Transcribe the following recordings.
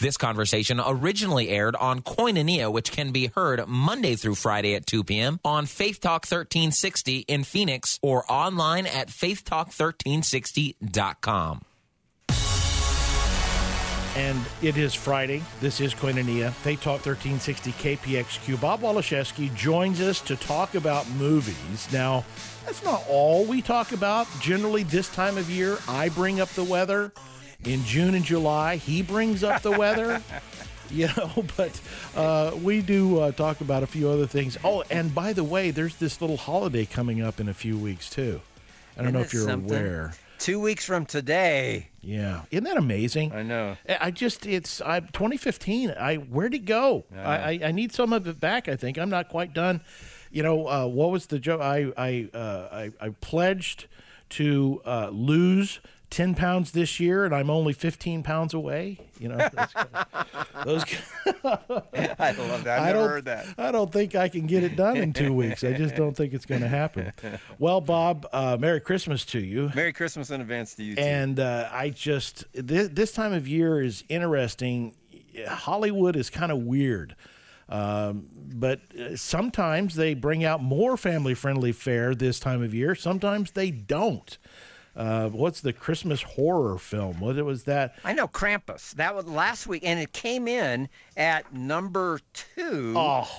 This conversation originally aired on Koinonia, which can be heard Monday through Friday at 2 p.m. on Faith Talk 1360 in Phoenix or online at faithtalk1360.com. And it is Friday. This is Koinonia. Faith Talk 1360 KPXQ. Bob Walaszewski joins us to talk about movies. Now, that's not all we talk about. Generally, this time of year, I bring up the weather. In June and July, he brings up the weather. You know, but we do talk about a few other things. Oh, and by the way, there's this little holiday coming up in a few weeks, too. I don't know if you're aware. 2 weeks from today. Yeah. Isn't that amazing? I know. I 2015. Where'd it go? I need some of it back, I think. I'm not quite done. You know, what was the joke? I pledged to lose 10 pounds this year, and I'm only 15 pounds away. You know, I love that. I never heard that. I don't think I can get it done in 2 weeks. I just don't think it's going to happen. Well, Bob, Merry Christmas to you. Merry Christmas in advance to you, too. And this time of year is interesting. Hollywood is kind of weird. But sometimes they bring out more family-friendly fare this time of year. Sometimes they don't. What's the Christmas horror film? What was that? I know, Krampus. That was last week, and it came in at number 2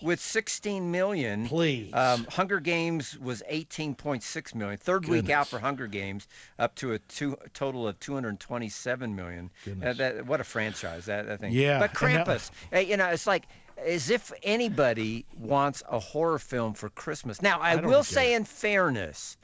with 16 million. Please. Hunger Games was 18.6 million. Third week out for Hunger Games, up to a total of 227 million. What a franchise, that thing. Yeah. But Krampus, it's like as if anybody wants a horror film for Christmas. Now, I will say in fairness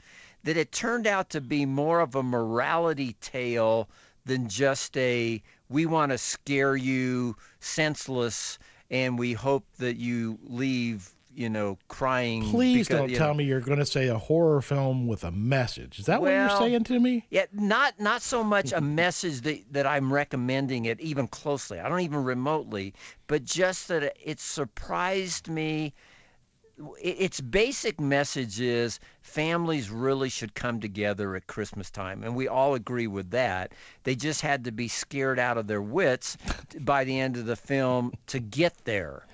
that it turned out to be more of a morality tale than just a we want to scare you senseless and we hope that you leave, you know, crying. Please don't tell me you're going to say a horror film with a message. Is that what you're saying to me? Yeah, not so much a message that I'm recommending it even closely. I don't even remotely, but just that it surprised me. Its basic message is families really should come together at Christmas time, and we all agree with that. They just had to be scared out of their wits by the end of the film to get there.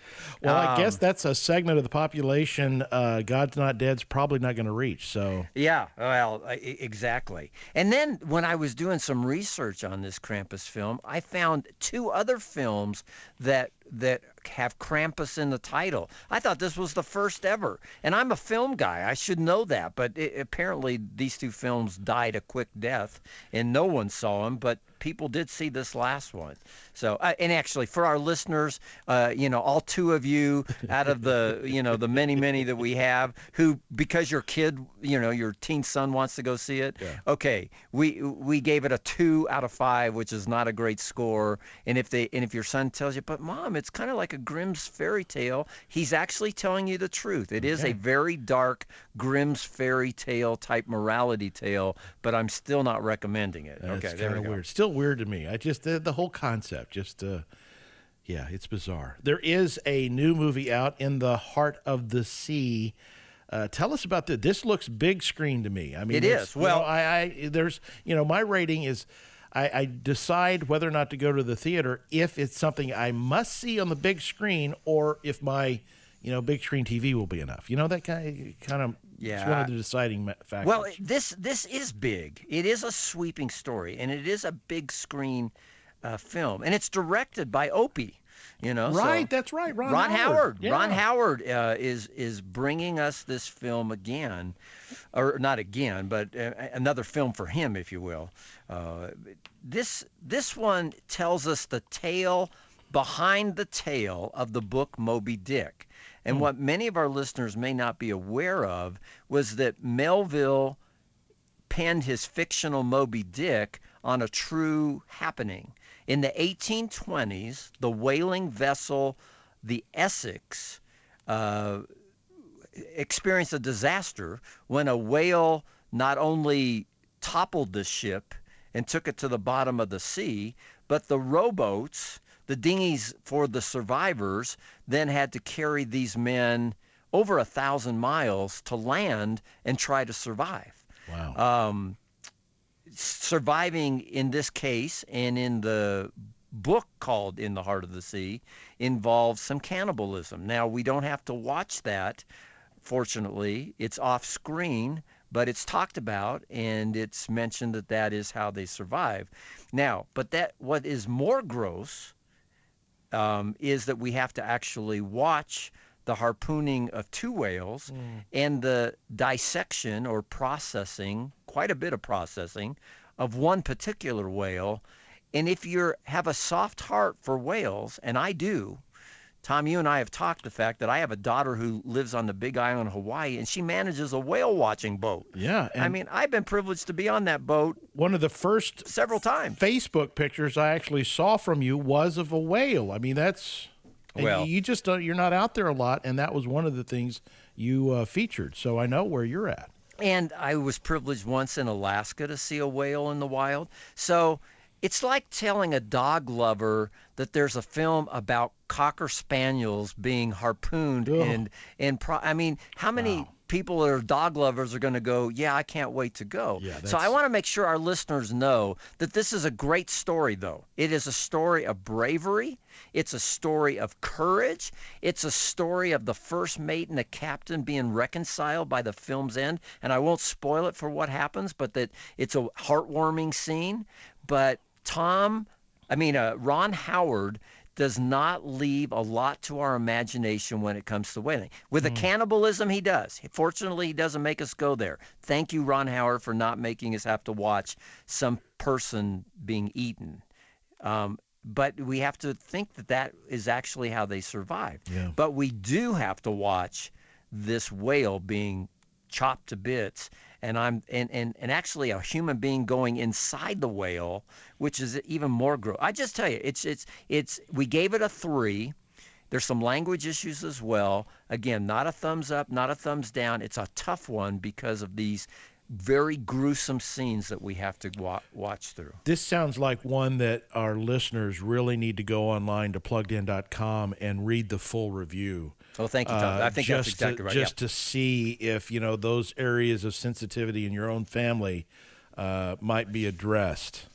Well, I guess that's a segment of the population God's Not Dead's probably not going to reach. So yeah, well, exactly. And then when I was doing some research on this Krampus film, I found 2 other films that have Krampus in the title. I thought this was the first ever, and I'm a film guy. I should know that, but apparently these 2 films died a quick death, and no one saw them, but people did see this last one. So, and actually, for our listeners, all 2 of you out of the, the many, many that we have, who, because your kid, your teen son wants to go see it. Yeah. Okay, we gave it a 2 out of 5, which is not a great score. And if your son tells you, but Mom, it's kind of like a Grimm's fairy tale, he's actually telling you the truth. It is a very dark Grimm's fairy tale type morality tale, but I'm still not recommending it. That's kind of weird. Still weird to me. I just the whole concept it's bizarre. There is a new movie out, In the Heart of the Sea. Tell us about this looks big screen to me. I mean, it is. Well, my rating is I decide whether or not to go to the theater if it's something I must see on the big screen or if my big screen TV will be enough. That kind of it's one of the deciding factors. Well, this is big. It is a sweeping story, and it is a big screen film, and it's directed by Opie. Right, so that's right, Ron Howard. Yeah. Ron Howard is bringing us this film again, or not again, but another film for him, if you will. This one tells us the tale behind the tale of the book Moby Dick. And what many of our listeners may not be aware of was that Melville penned his fictional Moby Dick on a true happening. In the 1820s, the whaling vessel, the Essex, experienced a disaster when a whale not only toppled the ship and took it to the bottom of the sea, but the rowboats, the dinghies for the survivors, then had to carry these men over 1,000 miles to land and try to survive. Wow. Surviving in this case and in the book called In the Heart of the Sea involves some cannibalism. Now, we don't have to watch that, fortunately. It's off screen, but it's talked about, and it's mentioned that that is how they survive. Now, but that what is more gross is that we have to actually watch the harpooning of two whales and the dissection or processing, quite a bit of processing, of one particular whale. And if you have a soft heart for whales, and I do, Tom, you and I have talked the fact that I have a daughter who lives on the Big Island of Hawaii, and she manages a whale-watching boat. Yeah. I mean, I've been privileged to be on that boat one of the first several times. Facebook pictures I actually saw from you was of a whale. I mean, that's... Well, you just don't, you're not out there a lot, and that was one of the things you featured, so I know where you're at. And I was privileged once in Alaska to see a whale in the wild. So it's like telling a dog lover that there's a film about cocker spaniels being harpooned. Ugh. I mean, how many... Wow. People that are dog lovers are going to go, yeah, I can't wait to go. Yeah, so I want to make sure our listeners know that this is a great story, though. It is a story of bravery. It's a story of courage. It's a story of the first mate and the captain being reconciled by the film's end. And I won't spoil it for what happens, but that it's a heartwarming scene. But Ron Howard does not leave a lot to our imagination when it comes to whaling. With the cannibalism, he does. Fortunately, he doesn't make us go there. Thank you, Ron Howard, for not making us have to watch some person being eaten. But we have to think that that is actually how they survive. Yeah. But we do have to watch this whale being chopped to bits, and actually a human being going inside the whale, which is even more gross. I just tell you, it's we gave it a 3. There's some language issues as well. Again, not a thumbs up, not a thumbs down. It's a tough one because of these very gruesome scenes that we have to watch through. This sounds like one that our listeners really need to go online to pluggedin.com and read the full review. Oh, thank you, Tom. I think that's exactly right. Just to see if, those areas of sensitivity in your own family might be addressed.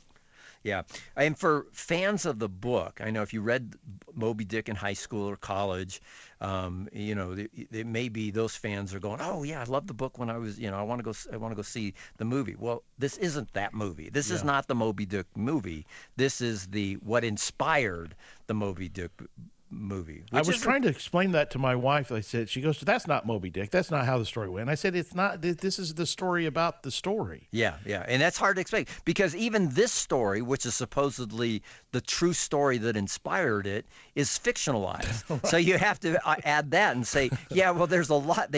Yeah. And for fans of the book, I know if you read Moby Dick in high school or college, it may be those fans are going, oh, yeah, I loved the book when I was, I want to go see the movie. Well, this isn't that movie. This is not the Moby Dick movie. This is what inspired the Moby Dick movie. I was trying to explain that to my wife. I said, she goes, that's not Moby Dick. That's not how the story went. And I said, it's not. This is the story about the story. Yeah, yeah. And that's hard to explain because even this story, which is supposedly the true story that inspired it, is fictionalized. Right. So you have to add that and say, yeah, well, there's a lot.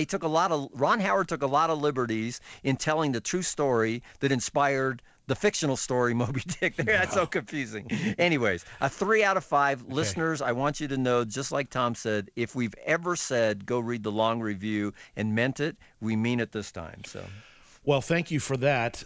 Ron Howard took a lot of liberties in telling the true story that inspired the fictional story, Moby Dick. That's so confusing. Anyways, a 3 out of 5. Okay. Listeners, I want you to know, just like Tom said, if we've ever said, go read the long review and meant it, we mean it this time. So, well, thank you for that.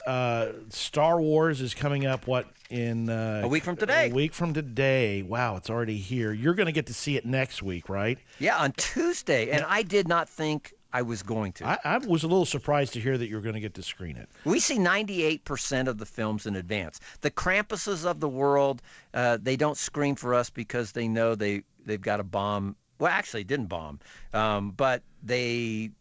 Star Wars is coming up, in... a week from today. A week from today. Wow, it's already here. You're going to get to see it next week, right? Yeah, on Tuesday. And I did not think I was going to. I was a little surprised to hear that you were going to get to screen it. We see 98% of the films in advance. The Krampuses of the world, they don't screen for us because they know they've got a bomb. Well, actually, it didn't bomb, but they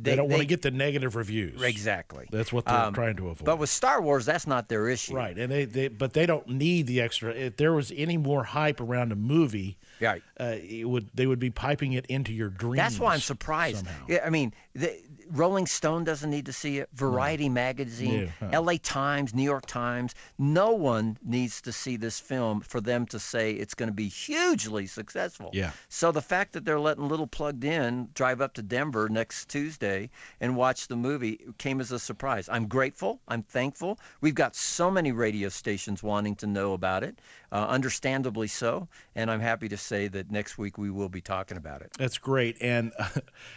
don't want to get the negative reviews. Exactly. That's what they're trying to avoid. But with Star Wars, that's not their issue. Right, and they don't need the extra. If there was any more hype around a movie, right, they would be piping it into your dreams. That's why I'm surprised. Somehow. Yeah, I mean, Rolling Stone doesn't need to see it. Variety magazine, LA Times, New York Times. No one needs to see this film for them to say it's going to be hugely successful. Yeah. So the fact that they're letting Little Plugged In drive up to Denver next Tuesday and watch the movie came as a surprise. I'm grateful. I'm thankful. We've got so many radio stations wanting to know about it, understandably so, and I'm happy to say that next week we will be talking about it. That's great. And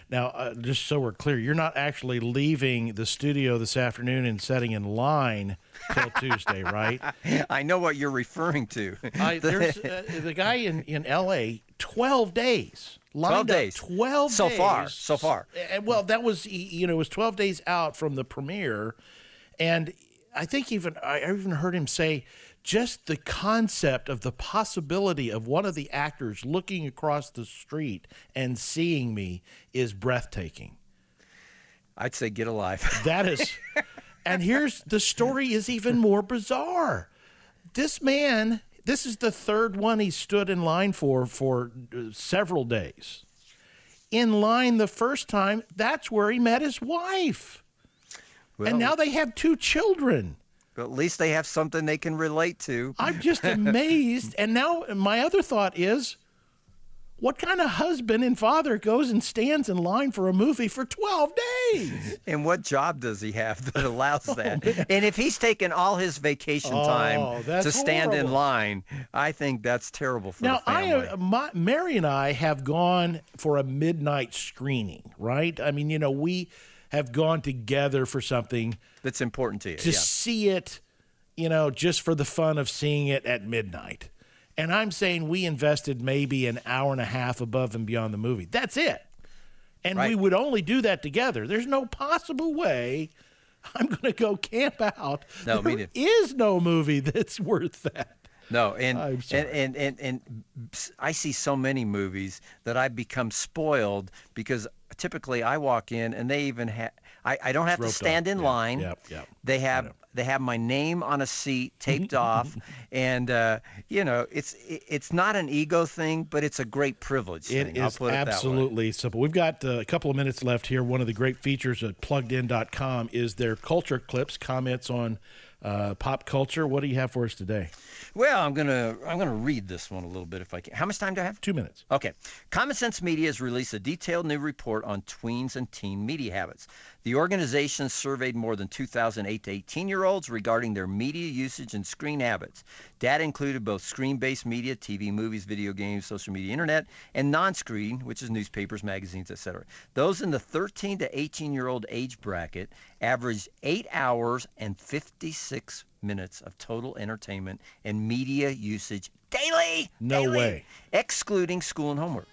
now, just so we're clear, you're not actually leaving the studio this afternoon and setting in line till Tuesday, right? I know what you're referring to. The guy in L.A., 12 days. 12 days. 12 days. So far. And, well, that was, it was 12 days out from the premiere. And I think I even heard him say, just the concept of the possibility of one of the actors looking across the street and seeing me is breathtaking. I'd say get alive. That is. And here's the story is even more bizarre. This man, this is the third one he stood in line for several days. In line the first time, that's where he met his wife. Well, and now they have two children. But at least they have something they can relate to. I'm just amazed. And now my other thought is, what kind of husband and father goes and stands in line for a movie for 12 days? And what job does he have that allows that? Man. And if he's taken all his vacation time to stand horrible. In line, I think that's terrible for the family. Now, Mary and I have gone for a midnight screening, right? I mean, you know, we have gone together for something that's important to you to see it, you know, just for the fun of seeing it at midnight. And I'm saying we invested maybe an hour and a half above and beyond the movie. That's it. And right. We would only do that together. There's no possible way I'm going to go camp out. No, there is no movie that's worth that. No, and I see so many movies that I become spoiled because typically I walk in and they even have I don't have to stand in line. Yep. They have my name on a seat taped off, and you know it's not an ego thing, but it's a great privilege thing. It is absolutely simple. We've got a couple of minutes left here. One of the great features at PluggedIn.com is their culture clips, comments on pop culture. What do you have for us today? Well, I'm gonna read this one a little bit if I can. How much time do I have? 2 minutes. Okay. Common Sense Media has released a detailed new report on tweens and teen media habits. The organization surveyed more than 2,000 8 to 18-year-olds regarding their media usage and screen habits. Data included both screen-based media, TV, movies, video games, social media, internet, and non-screen, which is newspapers, magazines, etc. Those in the 13 to 18-year-old age bracket averaged 8 hours and 56 minutes of total entertainment and media usage daily. No way. Excluding school and homework.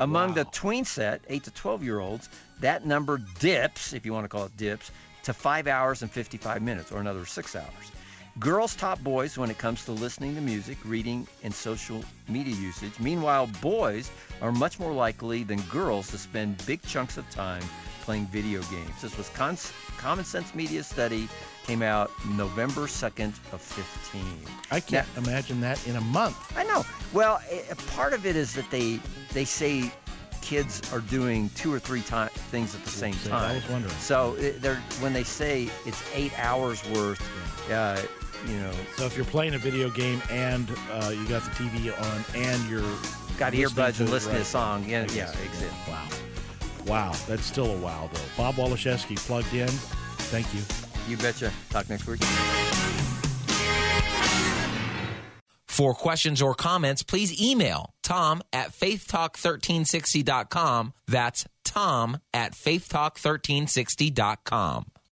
Among the tween set, 8 to 12-year-olds, that number dips, if you want to call it dips, to 5 hours and 55 minutes, or another 6 hours. Girls top boys when it comes to listening to music, reading, and social media usage. Meanwhile, boys are much more likely than girls to spend big chunks of time playing video games. This was Common Sense Media study, came out November 2nd of 15. I can't imagine that in a month. I know. Well, part of it is that they say kids are doing 2 or 3 things at the same time. I was wondering. So when they say it's 8 hours worth, you know. So if you're playing a video game and you got the TV on and you're got earbuds and listening to a song, exactly. Wow. Wow, that's still a wow, though. Bob Walaszewski, Plugged In. Thank you. You betcha. Talk next week. For questions or comments, please email tom@faithtalk1360.com. That's tom@faithtalk1360.com.